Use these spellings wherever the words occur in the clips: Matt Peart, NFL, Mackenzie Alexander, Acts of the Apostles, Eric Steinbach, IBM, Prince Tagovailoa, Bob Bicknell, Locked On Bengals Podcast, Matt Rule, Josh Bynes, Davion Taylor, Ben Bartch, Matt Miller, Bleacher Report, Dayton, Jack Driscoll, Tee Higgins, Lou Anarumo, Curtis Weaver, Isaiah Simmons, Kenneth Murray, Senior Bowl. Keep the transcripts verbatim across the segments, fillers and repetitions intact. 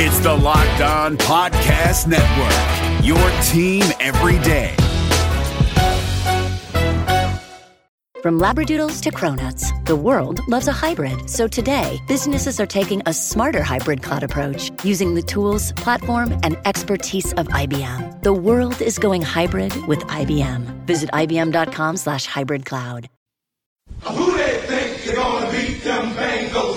It's the Locked On Podcast Network, your team every day. From Labradoodles to Cronuts, the world loves a hybrid. So today, businesses are taking a smarter hybrid cloud approach using the tools, platform, and expertise of I B M. The world is going hybrid with I B M. Visit ibm.com slash hybrid cloud. Who they think you're going to beat them Bengals?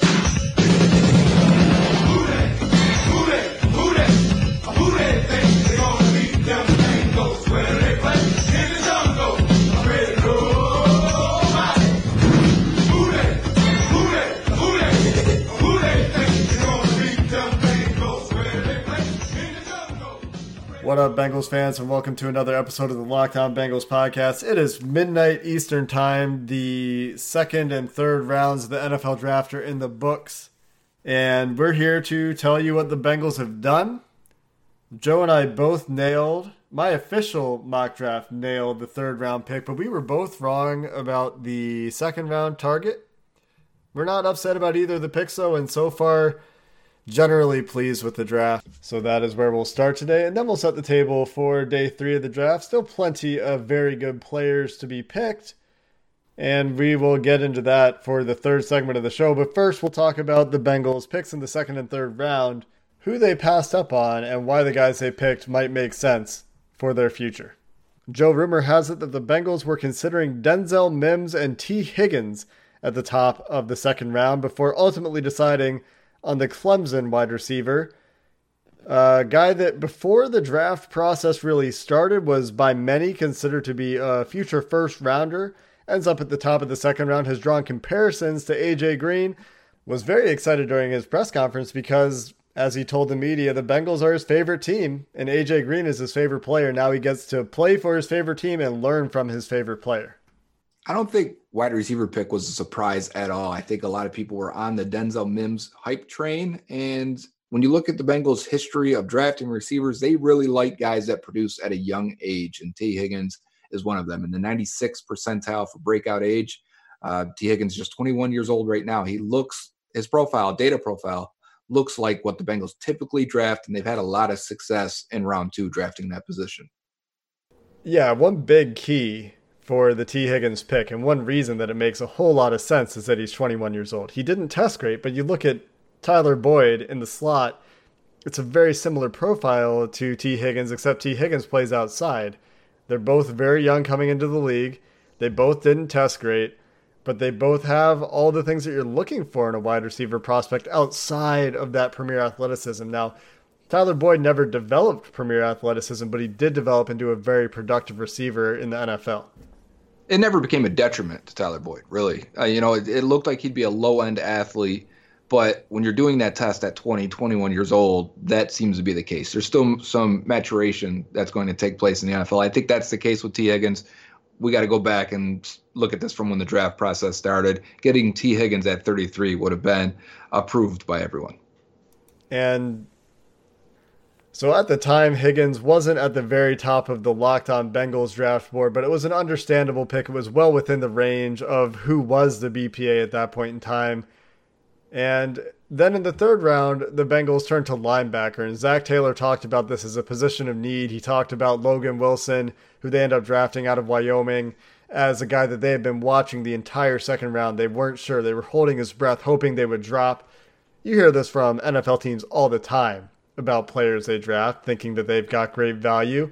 What up, Bengals fans, and welcome to another episode of the Locked On Bengals Podcast. It is midnight Eastern time. The second and third rounds of the N F L draft are in the books, and we're here to tell you what the Bengals have done. Joe and I both nailed, my official mock draft nailed the third round pick, but we were both wrong about the second round target. We're not upset about either of the picks, though, and so far generally pleased with the draft. So that is where we'll start today, and then we'll set the table for day three of the draft. Still plenty of very good players to be picked, and we will get into that for the third segment of the show. But first, we'll talk about the Bengals picks in the second and third round, who they passed up on, and why the guys they picked might make sense for their future. Joe, rumor has it that the Bengals were considering Denzel Mims and Tee Higgins at the top of the second round before ultimately deciding on the Clemson wide receiver, a guy that before the draft process really started was by many considered to be a future first rounder, ends up at the top of the second round, has drawn comparisons to A J Green, was very excited during his press conference because, as he told the media, the Bengals are his favorite team and A J Green is his favorite player. Now he gets to play for his favorite team and learn from his favorite player. I don't think wide receiver pick was a surprise at all. I think a lot of people were on the Denzel Mims hype train. And when you look at the Bengals' history of drafting receivers, they really like guys that produce at a young age. And Tee Higgins is one of them. In the ninety-sixth percentile for breakout age, uh, Tee Higgins is just twenty-one years old right now. He looks, his profile, data profile, looks like what the Bengals typically draft. And they've had a lot of success in round two drafting that position. Yeah, one big key for the Tee Higgins pick, and one reason that it makes a whole lot of sense, is that he's twenty-one years old. He didn't test great, but you look at Tyler Boyd in the slot, it's a very similar profile to Tee Higgins, except Tee Higgins plays outside. They're both very young coming into the league. They both didn't test great, but they both have all the things that you're looking for in a wide receiver prospect outside of that premier athleticism. Now, Tyler Boyd never developed premier athleticism, but he did develop into a very productive receiver in the N F L. It never became a detriment to Tyler Boyd, really. Uh, you know, it, it looked like he'd be a low-end athlete, but when you're doing that test at twenty, twenty-one years old, that seems to be the case. There's still some maturation that's going to take place in the N F L. I think that's the case with Tee Higgins. We got to go back and look at this from when the draft process started. Getting Tee Higgins at thirty-three would have been approved by everyone. And so at the time, Higgins wasn't at the very top of the Locked On Bengals draft board, but it was an understandable pick. It was well within the range of who was the B P A at that point in time. And then in the third round, the Bengals turned to linebacker, and Zach Taylor talked about this as a position of need. He talked about Logan Wilson, who they end up drafting out of Wyoming, as a guy that they had been watching the entire second round. They weren't sure. They were holding his breath, hoping they would drop. You hear this from N F L teams all the time about players they draft, thinking that they've got great value.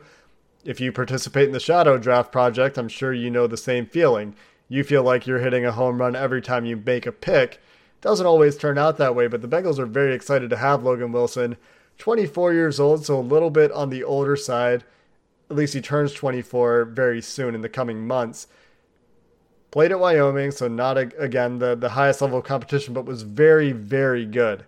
If you participate in the Shadow Draft Project, I'm sure you know the same feeling. You feel like you're hitting a home run every time you make a pick. It doesn't always turn out that way, but the Bengals are very excited to have Logan Wilson, twenty-four years old, so a little bit on the older side. At least he turns twenty-four very soon in the coming months. Played at Wyoming, so not, again, the, the highest level of competition, but was very, very good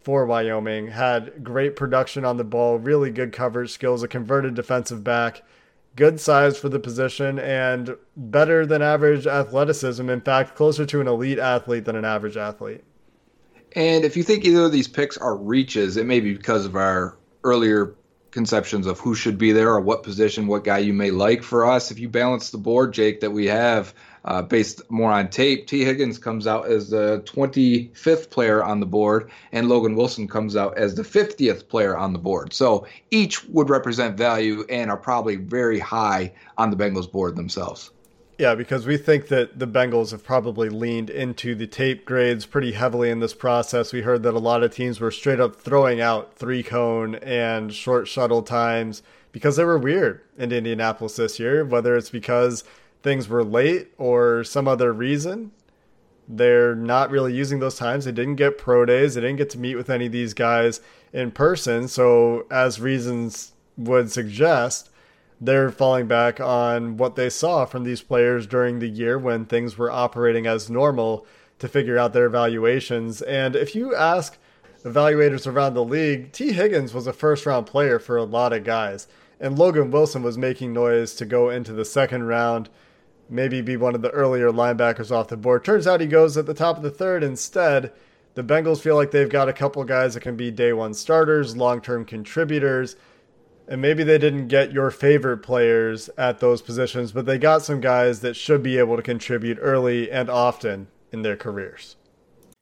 for Wyoming, had great production on the ball, really good coverage skills, a converted defensive back, good size for the position and better than average athleticism. In fact, closer to an elite athlete than an average athlete. And if you think either of these picks are reaches, it may be because of our earlier conceptions of who should be there or what position, what guy you may like. For us, if you balance the board, Jake, that we have uh, based more on tape, Tee Higgins comes out as the twenty-fifth player on the board, and Logan Wilson comes out as the fiftieth player on the board. So each would represent value and are probably very high on the Bengals board themselves. Yeah, because we think that the Bengals have probably leaned into the tape grades pretty heavily in this process. We heard that a lot of teams were straight up throwing out three cone and short shuttle times because they were weird in Indianapolis this year, whether it's because things were late or some other reason. They're not really using those times. They didn't get pro days. They didn't get to meet with any of these guys in person. So as reasons would suggest, they're falling back on what they saw from these players during the year when things were operating as normal to figure out their evaluations. And if you ask evaluators around the league, Tee Higgins was a first-round player for a lot of guys. And Logan Wilson was making noise to go into the second round, maybe be one of the earlier linebackers off the board. Turns out he goes at the top of the third instead. The Bengals feel like they've got a couple guys that can be day one starters, long-term contributors. And maybe they didn't get your favorite players at those positions, but they got some guys that should be able to contribute early and often in their careers.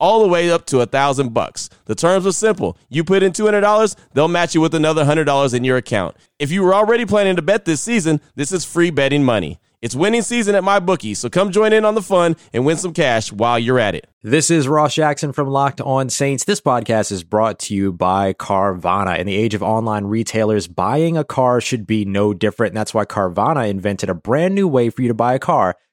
all the way up to a thousand bucks. The terms are simple. You put in two hundred dollars, they'll match you with another one hundred dollars in your account. If you were already planning to bet this season, this is free betting money. It's winning season at MyBookie, so come join in on the fun and win some cash while you're at it. This is Ross Jackson from Locked On Saints. This podcast is brought to you by Carvana. In the age of online retailers, buying a car should be no different, and that's why Carvana invented a brand new way for you to buy a car.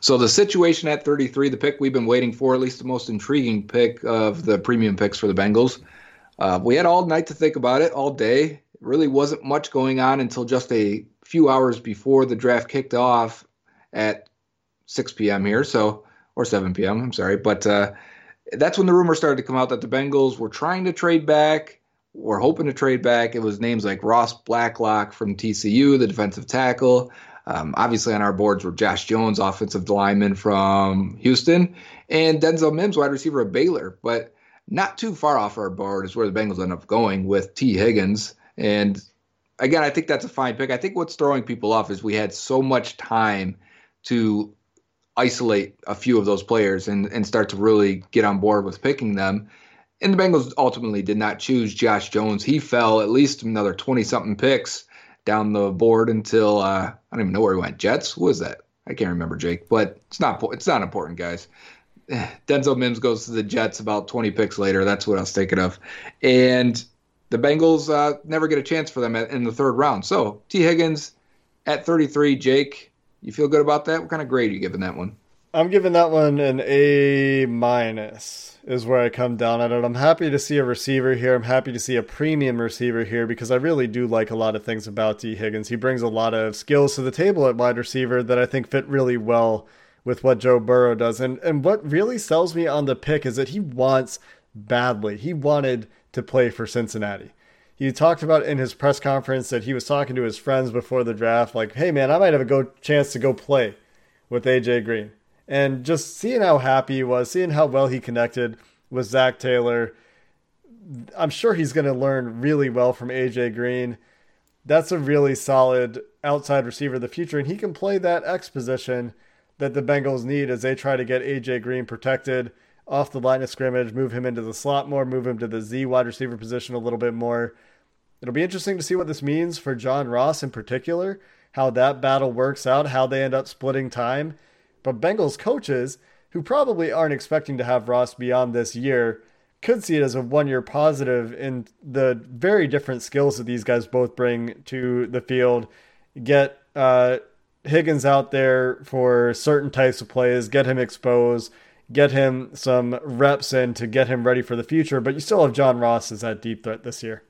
So the situation at thirty-three, the pick we've been waiting for, at least the most intriguing pick of the premium picks for the Bengals. Uh, we had all night to think about it, all day. It really wasn't much going on until just a few hours before the draft kicked off at six p.m. here, so or seven p.m., I'm sorry. But uh, that's when the rumor started to come out that the Bengals were trying to trade back, were hoping to trade back. It was names like Ross Blacklock from T C U, the defensive tackle. Um, obviously on our boards were Josh Jones, offensive lineman from Houston, and Denzel Mims, wide receiver of Baylor. But not too far off our board is where the Bengals end up going with Tee Higgins. And again, I think that's a fine pick. I think what's throwing people off is we had so much time to isolate a few of those players and, and start to really get on board with picking them. And the Bengals ultimately did not choose Josh Jones. He fell at least another twenty-something picks down the board until, uh, I don't even know where he went. Jets? Who was that? I can't remember, Jake, but it's not it's not important, guys. Denzel Mims goes to the Jets about twenty picks later. That's what I was thinking of. And the Bengals uh, never get a chance for them in the third round. So Tee Higgins at thirty-three, Jake, you feel good about that? What kind of grade are you giving that one? I'm giving that one an A minus is where I come down at it. I'm happy to see a receiver here. I'm happy to see a premium receiver here because I really do like a lot of things about Tee Higgins. He brings a lot of skills to the table at wide receiver that I think fit really well with what Joe Burrow does. And, and what really sells me on the pick is that he wants badly. He wanted to play for Cincinnati. He talked about in his press conference that he was talking to his friends before the draft, like, hey, man, I might have a go chance to go play with A J Green. And just seeing how happy he was, seeing how well he connected with Zach Taylor, I'm sure he's going to learn really well from A J Green. That's a really solid outside receiver of the future, and he can play that X position that the Bengals need as they try to get A J Green protected off the line of scrimmage, move him into the slot more, move him to the Z wide receiver position a little bit more. It'll be interesting to see what this means for John Ross in particular, how that battle works out, how they end up splitting time. But Bengals coaches, who probably aren't expecting to have Ross beyond this year, could see it as a one-year positive in the very different skills that these guys both bring to the field. Get uh, Higgins out there for certain types of plays, get him exposed, get him some reps in to get him ready for the future, but you still have John Ross as that deep threat this year.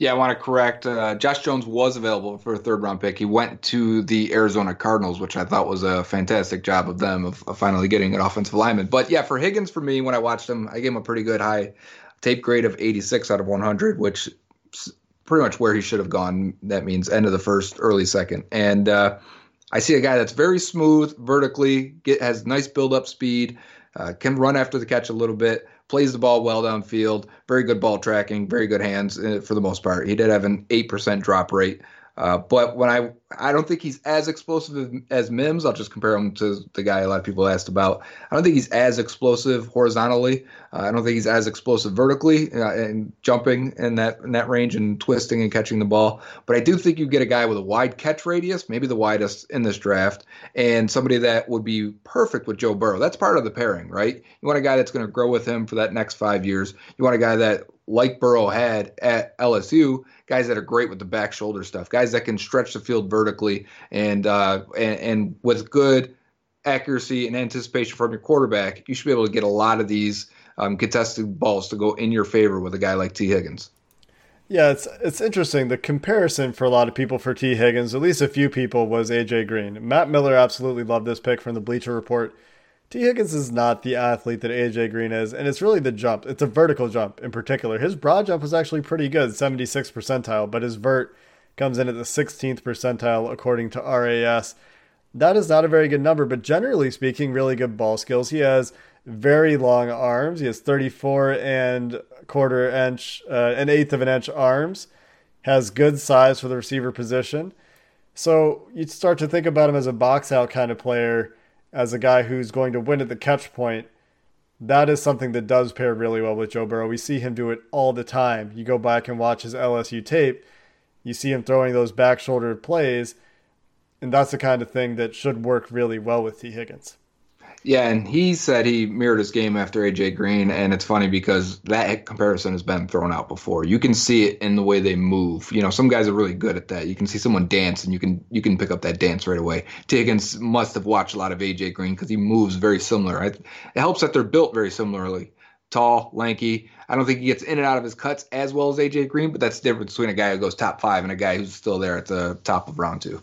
Yeah, I want to correct. Uh, Josh Jones was available for a third-round pick. He went to the Arizona Cardinals, which I thought was a fantastic job of them of, of finally getting an offensive lineman. But, yeah, for Higgins, for me, when I watched him, I gave him a pretty good high tape grade of eighty-six out of one hundred, which is pretty much where he should have gone. That means end of the first, early second. And uh, I see a guy that's very smooth vertically, get, has nice build-up speed, uh, can run after the catch a little bit, plays the ball well downfield, very good ball tracking, very good hands for the most part. He did have an eight percent drop rate. Uh, but when I I don't think he's as explosive as Mims. I'll just compare him to the guy a lot of people asked about. I don't think he's as explosive horizontally. Uh, I don't think he's as explosive vertically uh, and jumping in that in that range and twisting and catching the ball. But I do think you get a guy with a wide catch radius, maybe the widest in this draft, and somebody that would be perfect with Joe Burrow. That's part of the pairing, right? You want a guy that's going to grow with him for that next five years. You want a guy that, like Burrow had at L S U, guys that are great with the back shoulder stuff, guys that can stretch the field vertically and uh, and, and with good accuracy and anticipation from your quarterback, you should be able to get a lot of these um, contested balls to go in your favor with a guy like Tee Higgins. Yeah, it's it's interesting. The comparison for a lot of people for Tee Higgins, at least a few people, was A J Green. Matt Miller absolutely loved this pick from the Bleacher Report. Tee Higgins is not the athlete that A J Green is, and it's really the jump. It's a vertical jump in particular. His broad jump was actually pretty good, seventy-sixth percentile, but his vert comes in at the sixteenth percentile according to R A S. That is not a very good number, but generally speaking, really good ball skills. He has very long arms. He has thirty-four and quarter inch, uh, an eighth of an inch arms. Has good size for the receiver position. So you start to think about him as a box out kind of player, as a guy who's going to win at the catch point. That is something that does pair really well with Joe Burrow. We see him do it all the time. You go back and watch his L S U tape, you see him throwing those back shoulder plays, and that's the kind of thing that should work really well with Tee Higgins. Yeah, and he said he mirrored his game after A J Green, and it's funny because that comparison has been thrown out before. You can see it in the way they move. You know, some guys are really good at that. You can see someone dance, and you can you can pick up that dance right away. Tee Higgins must have watched a lot of A J Green because he moves very similar. It helps that they're built very similarly. Tall, lanky. I don't think he gets in and out of his cuts as well as A J Green, but that's the difference between a guy who goes top five and a guy who's still there at the top of round two.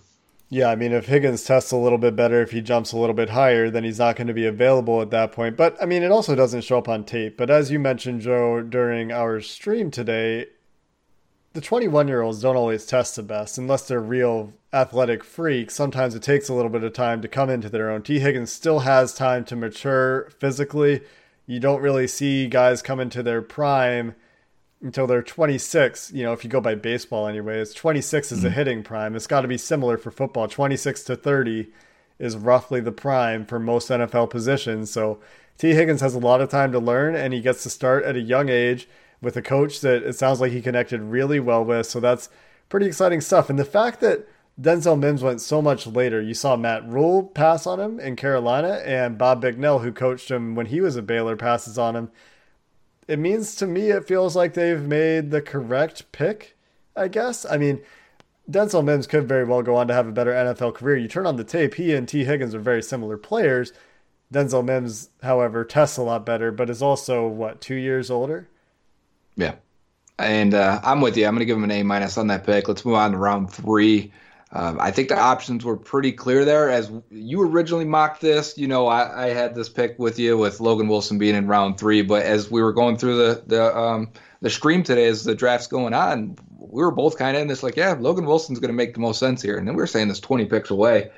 Yeah, I mean, if Higgins tests a little bit better, if he jumps a little bit higher, then he's not going to be available at that point. But, I mean, it also doesn't show up on tape. But as you mentioned, Joe, during our stream today, the twenty-one-year-olds don't always test the best unless they're real athletic freaks. Sometimes it takes a little bit of time to come into their own. Tee Higgins still has time to mature physically. You don't really see guys come into their prime until they're twenty-six, you know, if you go by baseball anyways, twenty-six is a hitting prime. It's got to be similar for football. twenty-six to thirty is roughly the prime for most N F L positions. So Tee Higgins has a lot of time to learn, and he gets to start at a young age with a coach that it sounds like he connected really well with. So that's pretty exciting stuff. And the fact that Denzel Mims went so much later. You saw Matt Rule pass on him in Carolina, and Bob Bicknell, who coached him when he was at Baylor, passes on him. It means to me it feels like they've made the correct pick, I guess. I mean, Denzel Mims could very well go on to have a better N F L career. You turn on the tape, he and Tee Higgins are very similar players. Denzel Mims, however, tests a lot better, but is also, what, two years older? Yeah. And uh, I'm with you. I'm going to give him an A minus on that pick. Let's move on to round three. Um, I think the options were pretty clear there. As you originally mocked this, you know, I, I had this pick with you with Logan Wilson being in round three. But as we were going through the the um, the stream today, as the draft's going on, we were both kind of in this like, yeah, Logan Wilson's going to make the most sense here. And then we were saying this twenty picks away.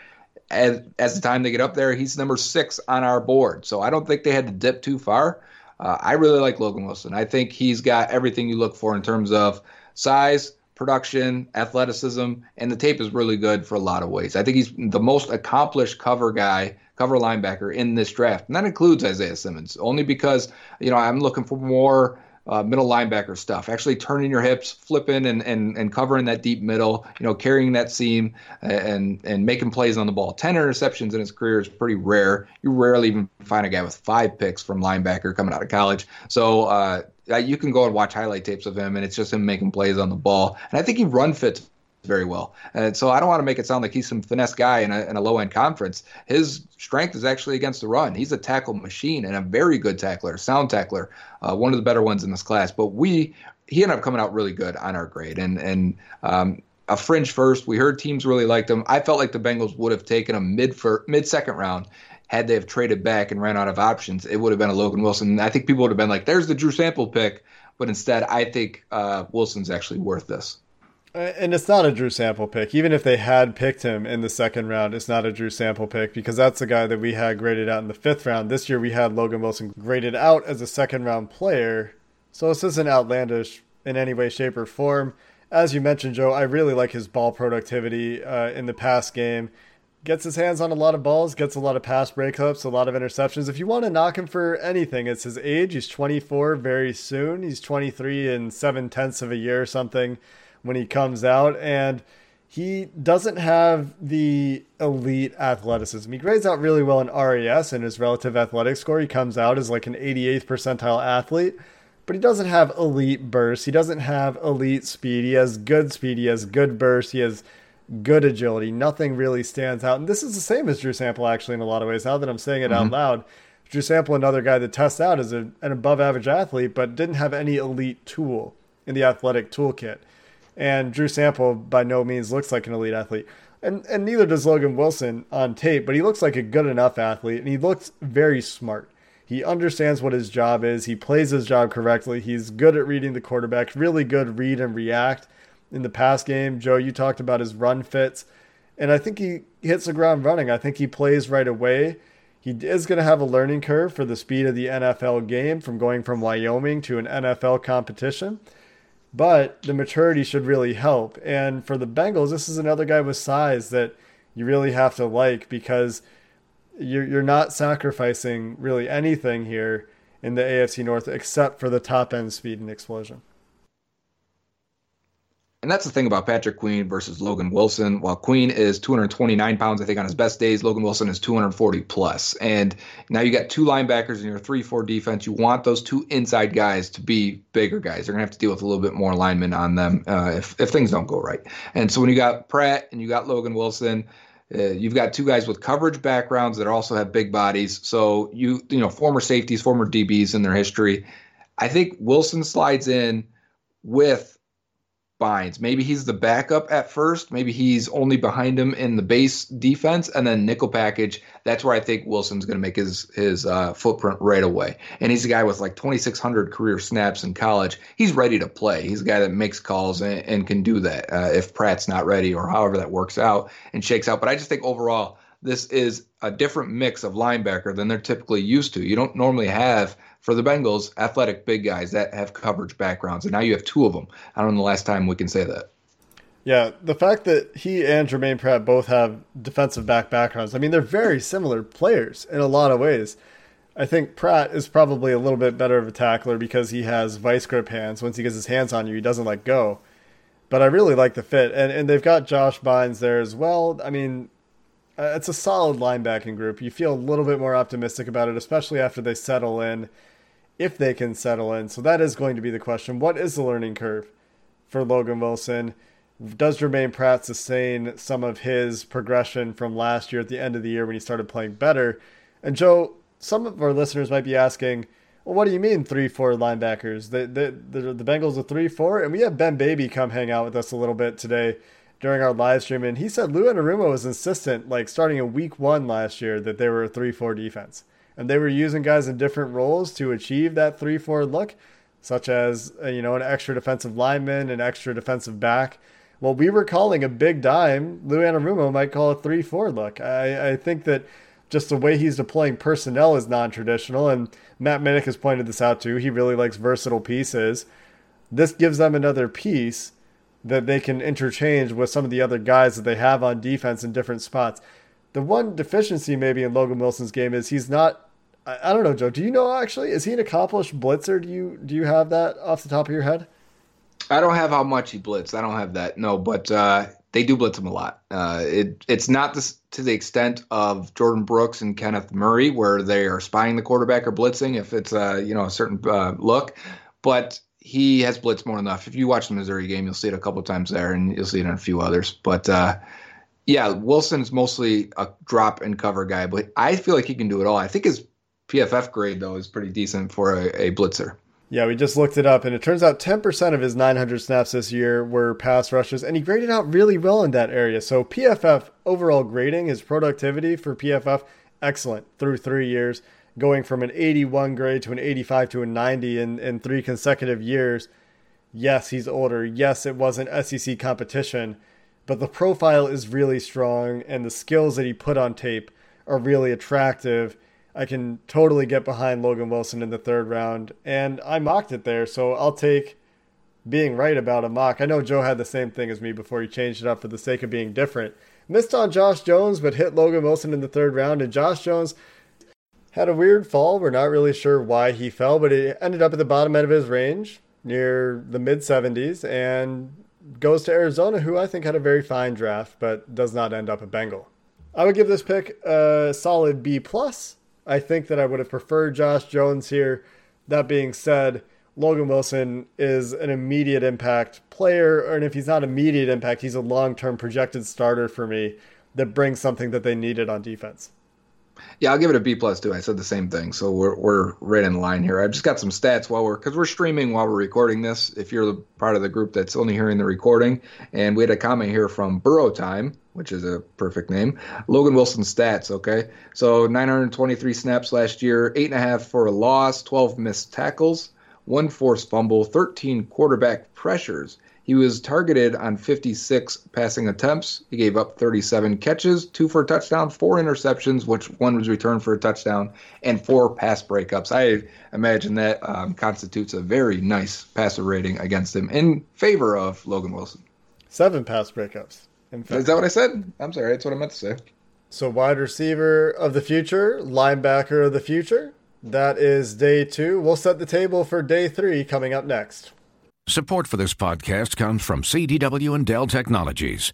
As, as the time they get up there, he's number six on our board. So I don't think they had to dip too far. Uh, I really like Logan Wilson. I think he's got everything you look for in terms of size, production, athleticism, and the tape is really good for a lot of ways. I think he's the most accomplished cover guy, cover linebacker in this draft. And that includes Isaiah Simmons, only because, you know, I'm looking for more uh, middle linebacker stuff, actually turning your hips, flipping and, and, and covering that deep middle, you know, carrying that seam and, and making plays on the ball. ten interceptions in his career is pretty rare. You rarely even find a guy with five picks from linebacker coming out of college. So, uh, you can go and watch highlight tapes of him, and it's just him making plays on the ball. And I think he run fits very well. And so I don't want to make it sound like he's some finesse guy in a, in a low-end conference. His strength is actually against the run. He's a tackle machine and a very good tackler, sound tackler, uh, one of the better ones in this class. But we he ended up coming out really good on our grade. And, and um, a fringe first, we heard teams really liked him. I felt like the Bengals would have taken him mid for, mid-second round. Had they have traded back and ran out of options, it would have been a Logan Wilson. I think people would have been like, there's the Drew Sample pick. But instead, I think uh, Wilson's actually worth this. And it's not a Drew Sample pick. Even if they had picked him in the second round, it's not a Drew Sample pick because that's the guy that we had graded out in the fifth round. This year, we had Logan Wilson graded out as a second-round player. So this isn't outlandish in any way, shape, or form. As you mentioned, Joe, I really like his ball productivity uh, in the pass game. Gets his hands on a lot of balls, gets a lot of pass breakups, a lot of interceptions. If you want to knock him for anything, it's his age. He's twenty-four very soon. He's twenty-three in seven-tenths of a year or something when he comes out. And he doesn't have the elite athleticism. He grades out really well in R A S and his relative athletic score. He comes out as like an eighty-eighth percentile athlete. But he doesn't have elite bursts. He doesn't have elite speed. He has good speed. He has good bursts. He has good agility. Nothing really stands out. And this is the same as Drew Sample, actually, in a lot of ways. Now that I'm saying it mm-hmm. out loud, Drew Sample, another guy that tests out as a, an above-average athlete, but didn't have any elite tool in the athletic toolkit. And Drew Sample, by no means, looks like an elite athlete. And, and neither does Logan Wilson on tape, but he looks like a good enough athlete, and he looks very smart. He understands what his job is. He plays his job correctly. He's good at reading the quarterback, really good read and react. In the pass game, Joe, you talked about his run fits, and I think he hits the ground running. I think he plays right away. He is going to have a learning curve for the speed of the N F L game from going from Wyoming to an N F L competition, but the maturity should really help. And for the Bengals, this is another guy with size that you really have to like because you're, you're not sacrificing really anything here in the A F C North except for the top-end speed and explosion. And that's the thing about Patrick Queen versus Logan Wilson. While Queen is two hundred twenty-nine pounds, I think, on his best days, Logan Wilson is two hundred forty plus. And now you got two linebackers in your three four defense. You want those two inside guys to be bigger guys. They're going to have to deal with a little bit more linemen on them uh, if, if things don't go right. And so when you got Pratt and you got Logan Wilson, uh, you've got two guys with coverage backgrounds that also have big bodies. So, you you know, former safeties, former D Bs in their history. I think Wilson slides in with Binds. Maybe he's the backup at first. Maybe he's only behind him in the base defense and then nickel package. That's where I think Wilson's going to make his his uh, footprint right away. And he's a guy with like twenty-six hundred career snaps in college. He's ready to play. He's a guy that makes calls and, and can do that uh, if Pratt's not ready or however that works out and shakes out. But I just think overall, this is a different mix of linebacker than they're typically used to. You don't normally have for the Bengals, athletic big guys that have coverage backgrounds. And now you have two of them. I don't know the last time we can say that. Yeah, the fact that he and Germaine Pratt both have defensive back backgrounds, I mean, they're very similar players in a lot of ways. I think Pratt is probably a little bit better of a tackler because he has vice grip hands. Once he gets his hands on you, he doesn't let go. But I really like the fit. And and they've got Josh Bynes there as well. I mean, uh, it's a solid linebacking group. You feel a little bit more optimistic about it, especially after they settle in, if they can settle in. So that is going to be the question. What is the learning curve for Logan Wilson? Does Germaine Pratt sustain some of his progression from last year at the end of the year when he started playing better? And Joe, some of our listeners might be asking, well, what do you mean three, four linebackers? The, the, the, the Bengals are three, four, and we had Ben Baby come hang out with us a little bit today during our live stream. And he said Lou Anarumo was insistent, like starting in week one last year, that they were a three, four defense. And they were using guys in different roles to achieve that three, four look, such as, you know, an extra defensive lineman, an extra defensive back. Well, we were calling a big dime. Lou Anarumo might call a three, four look. I, I think that just the way he's deploying personnel is non-traditional, and Matt Minnick has pointed this out too. He really likes versatile pieces. This gives them another piece that they can interchange with some of the other guys that they have on defense in different spots. The one deficiency maybe in Logan Wilson's game is he's not, I, I don't know, Joe, do you know actually, is he an accomplished blitzer? Do you do you have that off the top of your head? I don't have how much he blitzed. I don't have that. No, but uh, they do blitz him a lot. Uh, it It's not this, to the extent of Jordan Brooks and Kenneth Murray, where they are spying the quarterback or blitzing if it's a, you know, a certain uh, look. But he has blitzed more than enough. If you watch the Missouri game, you'll see it a couple of times there, and you'll see it in a few others. But, uh, yeah, Wilson's mostly a drop and cover guy, but I feel like he can do it all. I think his P F F grade, though, is pretty decent for a, a blitzer. Yeah, we just looked it up, and it turns out ten percent of his nine hundred snaps this year were pass rushes, and he graded out really well in that area. So P F F overall grading, his productivity for P F F, excellent through three years, going from an eighty-one grade to an eighty-five to a ninety in, in three consecutive years. Yes, he's older. Yes, it wasn't S E C competition, but the profile is really strong, and the skills that he put on tape are really attractive. I can totally get behind Logan Wilson in the third round, and I mocked it there, so I'll take being right about a mock. I know Joe had the same thing as me before he changed it up for the sake of being different. Missed on Josh Jones, but hit Logan Wilson in the third round, and Josh Jones had a weird fall. We're not really sure why he fell, but it ended up at the bottom end of his range, near the mid-seventies, and goes to Arizona, who I think had a very fine draft, but does not end up a Bengal. I would give this pick a solid B plus. I think that I would have preferred Josh Jones here. That being said, Logan Wilson is an immediate impact player, and if he's not immediate impact, he's a long-term projected starter for me that brings something that they needed on defense. Yeah, I'll give it a B plus too. I said the same thing, so we're we're right in line here. I've just got some stats while we're because we're streaming while we're recording this. If you're the part of the group that's only hearing the recording, and we had a comment here from Burrow Time, which is a perfect name. Logan Wilson stats, okay? So nine hundred twenty-three snaps last year, eight and a half for a loss, twelve missed tackles, one forced fumble, thirteen quarterback pressures. He was targeted on fifty-six passing attempts. He gave up thirty-seven catches, two for a touchdown, four interceptions, which one was returned for a touchdown, and four pass breakups. I imagine that um, constitutes a very nice passer rating against him in favor of Logan Wilson. Seven pass breakups. In fact. Is that what I said? I'm sorry. That's what I meant to say. So wide receiver of the future, linebacker of the future. That is day two. We'll set the table for day three coming up next. Support for this podcast comes from C D W and Dell Technologies.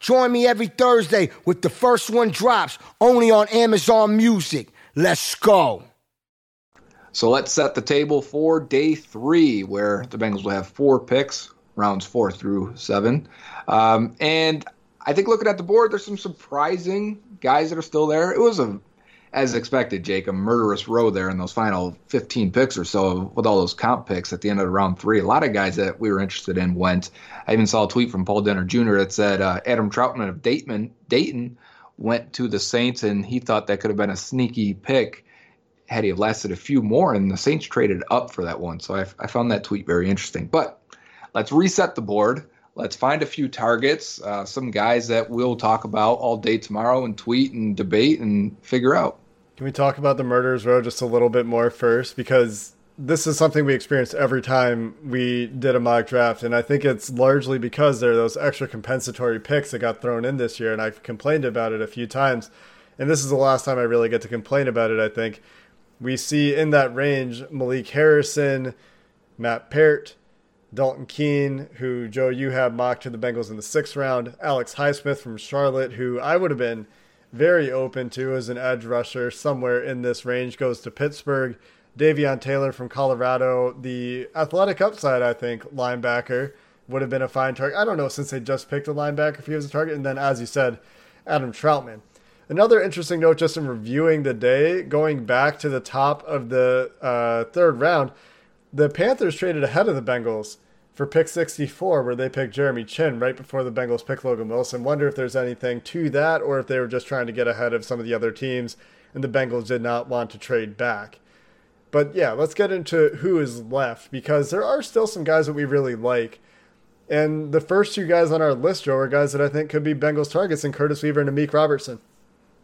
Join me every Thursday with The First One Drops, only on Amazon Music. Let's go. So let's set the table for day three, where the Bengals will have four picks, rounds four through seven. Um, and I think looking at the board, there's some surprising guys that are still there. It was a, as expected, Jake, a murderous row there in those final fifteen picks or so with all those comp picks at the end of round three. A lot of guys that we were interested in went. I even saw a tweet from Paul Denner Junior that said uh, Adam Troutman of Dayton, Dayton went to the Saints, and he thought that could have been a sneaky pick had he lasted a few more, and the Saints traded up for that one. So I, I found that tweet very interesting. But let's reset the board. Let's find a few targets, uh, some guys that we'll talk about all day tomorrow and tweet and debate and figure out. Can we talk about the murderers row just a little bit more first? Because this is something we experienced every time we did a mock draft, and I think it's largely because there are those extra compensatory picks that got thrown in this year, and I've complained about it a few times. And this is the last time I really get to complain about it, I think. We see in that range Malik Harrison, Matt Peart, Dalton Keene, who, Joe, you have mocked to the Bengals in the sixth round, Alex Highsmith from Charlotte, who I would have been very open to as an edge rusher somewhere in this range, goes to Pittsburgh. Davion Taylor from Colorado, the athletic upside, I think, linebacker, would have been a fine target. I don't know, since they just picked a linebacker, if he was a target. And then, as you said, Adam Troutman. Another interesting note, just in reviewing the day, going back to the top of the uh, third round, the Panthers traded ahead of the Bengals for pick sixty-four, where they picked Jeremy Chinn right before the Bengals picked Logan Wilson. Wonder if there's anything to that, or if they were just trying to get ahead of some of the other teams and the Bengals did not want to trade back. But yeah, let's get into who is left, because there are still some guys that we really like. And the first two guys on our list, Joe, are guys that I think could be Bengals targets, and Curtis Weaver and Ameek Robertson.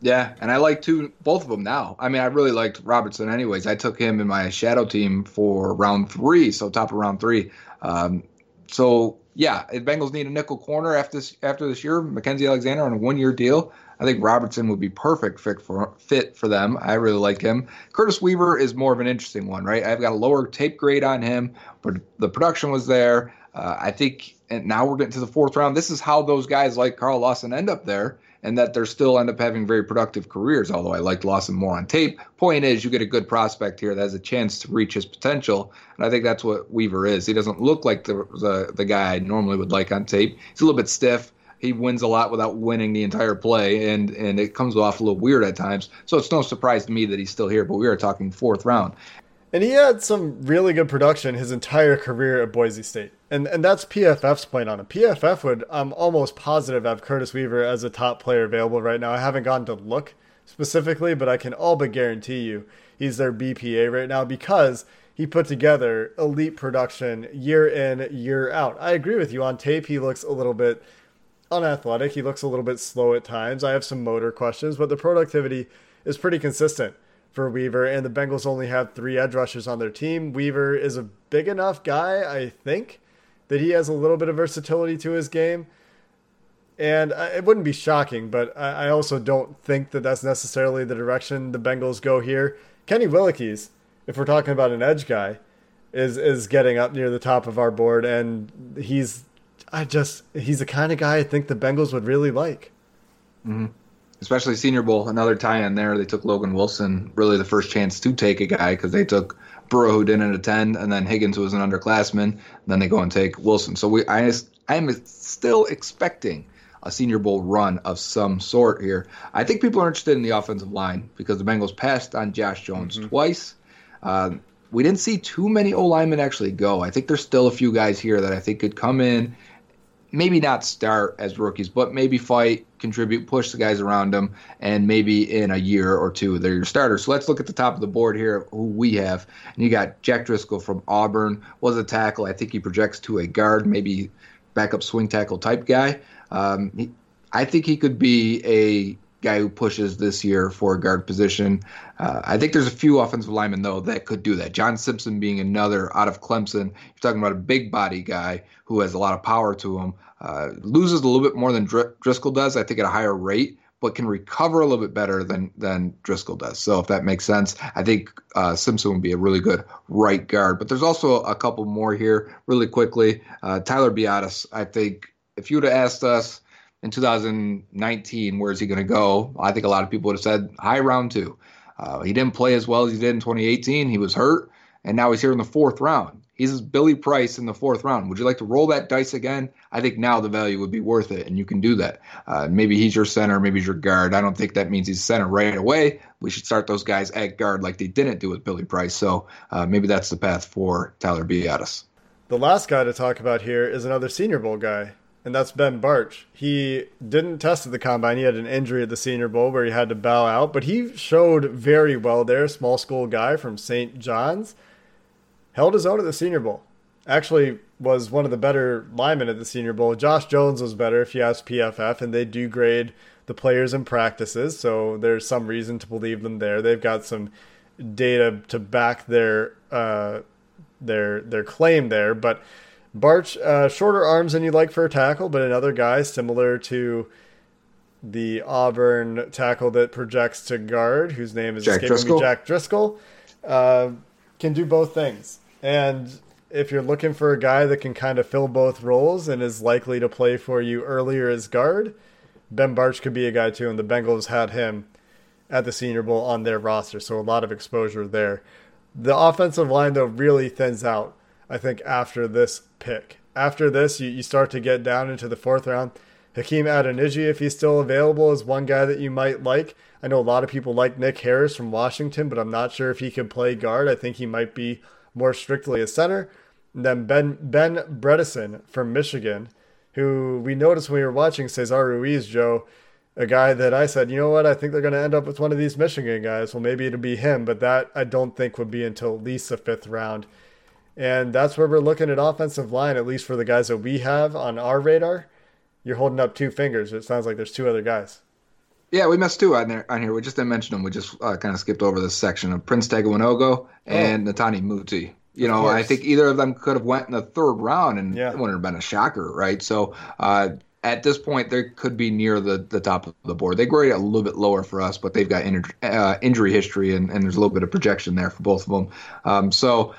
Yeah, and I like two, both of them now. I mean, I really liked Robertson anyways. I took him in my shadow team for round three, so top of round three. Um, so, yeah, if Bengals need a nickel corner after this, after this year, Mackenzie Alexander on a one-year deal, I think Robertson would be perfect fit for, fit for them. I really like him. Curtis Weaver is more of an interesting one, right? I've got a lower tape grade on him, but the production was there. Uh, I think and now we're getting to the fourth round. This is how those guys like Carl Lawson end up there, and that they're still end up having very productive careers, although I liked Lawson more on tape. Point is, you get a good prospect here that has a chance to reach his potential, and I think that's what Weaver is. He doesn't look like the the, the guy I normally would like on tape. He's a little bit stiff. He wins a lot without winning the entire play, and, and it comes off a little weird at times. So it's no surprise to me that he's still here, but we are talking fourth round. And he had some really good production his entire career at Boise State. And and that's P F F's point on him. P F F would, I'm almost positive, have Curtis Weaver as a top player available right now. I haven't gone to look specifically, but I can all but guarantee you he's their B P A right now, because he put together elite production year in, year out. I agree with you. On tape, he looks a little bit unathletic. He looks a little bit slow at times. I have some motor questions, but the productivity is pretty consistent for Weaver, and the Bengals only have three edge rushers on their team. Weaver is a big enough guy, I think, that he has a little bit of versatility to his game. And it wouldn't be shocking, but I also don't think that that's necessarily the direction the Bengals go here. Kenny Willekes, if we're talking about an edge guy, is is getting up near the top of our board, and he's I just he's the kind of guy I think the Bengals would really like. Mm-hmm. Especially Senior Bowl, another tie-in there. They took Logan Wilson, really the first chance to take a guy, because they took Burrow, who didn't attend, and then Higgins, who was an underclassman. Then they go and take Wilson. So we, I, I'm still expecting a Senior Bowl run of some sort here. I think people are interested in the offensive line, because the Bengals passed on Josh Jones mm-hmm. twice. Uh, we didn't see too many O-linemen actually go. I think there's still a few guys here that I think could come in, maybe not start as rookies, but maybe fight, contribute, push the guys around them, and maybe in a year or two, they're your starters. So let's look at the top of the board here, who we have. And you got Jack Driscoll from Auburn, was a tackle. I think he projects to a guard, maybe backup swing tackle type guy. Um, he, I think he could be a guy who pushes this year for a guard position. Uh, I think there's a few offensive linemen, though, that could do that. John Simpson being another out of Clemson. You're talking about a big body guy who has a lot of power to him. Uh, loses a little bit more than Dr- Driscoll does, I think, at a higher rate, but can recover a little bit better than than Driscoll does. So if that makes sense, I think uh, Simpson would be a really good right guard. But there's also a couple more here really quickly. Uh, Tyler Biadasz, I think if you would have asked us in two thousand nineteen, where is he going to go? I think a lot of people would have said high round two. Uh, he didn't play as well as he did in twenty eighteen. He was hurt, and now he's here in the fourth round. He's Billy Price in the fourth round. Would you like to roll that dice again? I think now the value would be worth it, and you can do that. Uh, maybe he's your center. Maybe he's your guard. I don't think that means he's center right away. We should start those guys at guard like they didn't do with Billy Price. So uh, maybe that's the path for Tyler Biadasz. The last guy to talk about here is another Senior Bowl guy, and that's Ben Bartch. He didn't test at the Combine. He had an injury at the Senior Bowl where he had to bow out, but he showed very well there. Small school guy from Saint John's. Held his own at the Senior Bowl. Actually was one of the better linemen at the Senior Bowl. Josh Jones was better, if you ask P F F, and they do grade the players in practices, so there's some reason to believe them there. They've got some data to back their uh, their their claim there. But Bartch, uh, shorter arms than you'd like for a tackle, but another guy similar to the Auburn tackle that projects to guard, whose name is Jack escaping Driscoll. me, Jack Driscoll. Uh, can do both things. And if you're looking for a guy that can kind of fill both roles and is likely to play for you earlier as guard, Ben Bartch could be a guy too, and the Bengals had him at the Senior Bowl on their roster, so a lot of exposure there. The offensive line, though, really thins out, I think, after this pick. After this, you, you start to get down into the fourth round. Hakeem Adeniji, if he's still available, is one guy that you might like. I know a lot of people like Nick Harris from Washington, but I'm not sure if he can play guard. I think he might be more strictly a center. And then Ben Ben Bredesen from Michigan, who we noticed when we were watching Cesar Ruiz, Joe, a guy that I said, you know what, I think they're going to end up with one of these Michigan guys. Well, maybe it'll be him, but that I don't think would be until at least the fifth round. And that's where we're looking at offensive line, at least for the guys that we have on our radar. You're holding up two fingers. It sounds like there's two other guys. Yeah, we missed two on there on here. We just didn't mention them. We just uh, kind of skipped over this section of Prince Tagovailoa and oh. Netani Muti. You know, I think either of them could have went in the third round, and yeah. it wouldn't have been a shocker, right? So uh, at this point, they could be near the, the top of the board. They grade a little bit lower for us, but they've got in, uh, injury history, and, and there's a little bit of projection there for both of them. Um, so.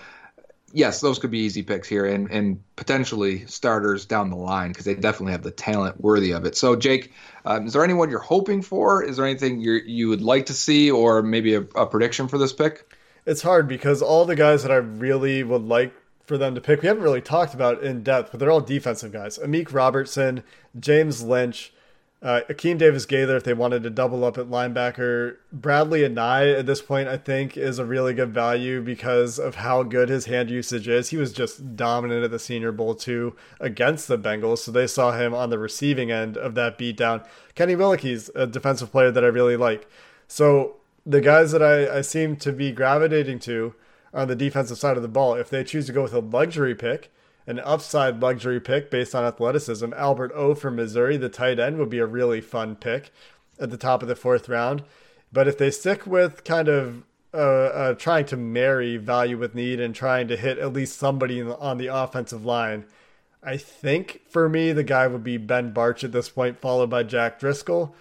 Yes, those could be easy picks here and, and potentially starters down the line because they definitely have the talent worthy of it. So, Jake, um, is there anyone you're hoping for? Is there anything you're, you would like to see or maybe a, a prediction for this pick? It's hard because all the guys that I really would like for them to pick, we haven't really talked about in depth, but they're all defensive guys. Ameek Robertson, James Lynch, uh, Akeem Davis-Gaither if they wanted to double up at linebacker. Bradley Anai at this point I think is a really good value because of how good his hand usage is. He was just dominant at the Senior Bowl too against the Bengals, so they saw him on the receiving end of that beatdown. Kenny Willekes, a defensive player that I really like. So the guys that I, I seem to be gravitating to on the defensive side of the ball, if they choose to go with a luxury pick, an upside luxury pick based on athleticism. Albert O from Missouri, the tight end, would be a really fun pick at the top of the fourth round. But if they stick with kind of uh, uh, trying to marry value with need and trying to hit at least somebody on the offensive line, I think for me the guy would be Ben Bartch at this point, followed by Jack Driscoll.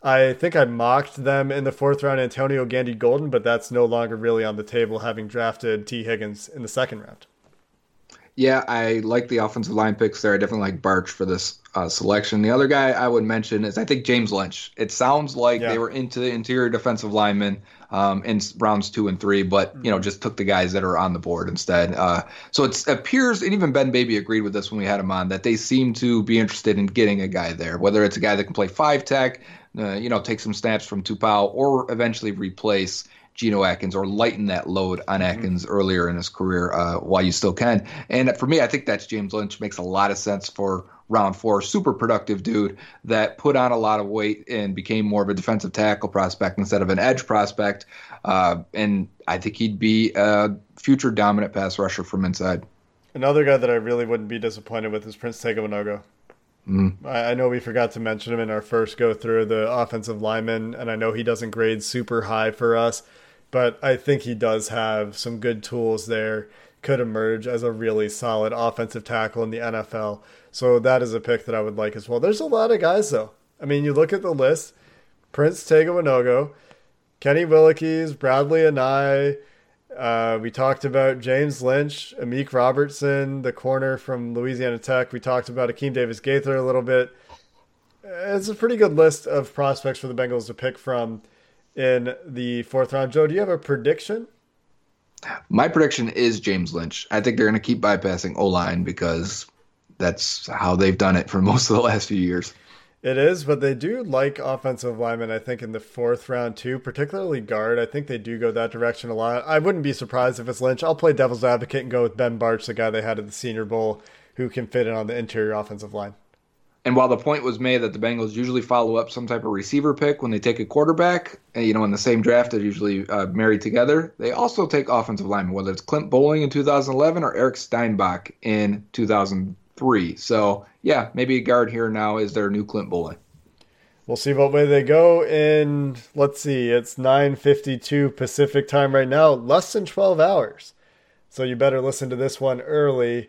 I think I mocked them in the fourth round, Antonio Gandy-Golden, but that's no longer really on the table having drafted Tee Higgins in the second round. Yeah, I like the offensive line picks there. I definitely like Bartch for this uh, selection. The other guy I would mention is I think James Lynch. It sounds like yeah. they were into the interior defensive linemen um, in rounds two and three, but you know just took the guys that are on the board instead. Uh, so it appears, and even Ben Baby agreed with this when we had him on, that they seem to be interested in getting a guy there, whether it's a guy that can play five tech, uh, you know, take some snaps from Tupau, or eventually replace Geno Atkins or lighten that load on Atkins mm-hmm. earlier in his career uh, while you still can. And for me, I think that's James Lynch. Makes a lot of sense for round four. Super productive dude that put on a lot of weight and became more of a defensive tackle prospect instead of an edge prospect. Uh, and I think he'd be a future dominant pass rusher from inside. Another guy that I really wouldn't be disappointed with is Prince Tagovailoa. Mm. I know we forgot to mention him in our first go through the offensive lineman, and I know he doesn't grade super high for us, but I think he does have some good tools there, could emerge as a really solid offensive tackle in the N F L. So that is a pick that I would like as well. There's a lot of guys, though. I mean, you look at the list, Prince Tagovailoa, Kenny Willekes, Bradley Anae. Uh, we talked about James Lynch, Ameek Robertson, the corner from Louisiana Tech. We talked about Akeem Davis Gaither a little bit. It's a pretty good list of prospects for the Bengals to pick from in the fourth round. Joe, do you have a prediction? My prediction is James Lynch. I think they're going to keep bypassing O-line because that's how they've done it for most of the last few years. It is, but they do like offensive linemen, I think, in the fourth round too, particularly guard. I think they do go that direction a lot. I wouldn't be surprised if it's Lynch. I'll play devil's advocate and go with Ben Bartch, the guy they had at the Senior Bowl, who can fit in on the interior offensive line. And while the point was made that the Bengals usually follow up some type of receiver pick when they take a quarterback, you know, in the same draft they're usually uh, married together, they also take offensive linemen, whether it's Clint Bowling in two thousand eleven or Eric Steinbach in two thousand three. So, yeah, maybe a guard here now is their new Clint Bowling. We'll see what way they go in, let's see, it's nine fifty-two Pacific time right now, less than twelve hours. So you better listen to this one early.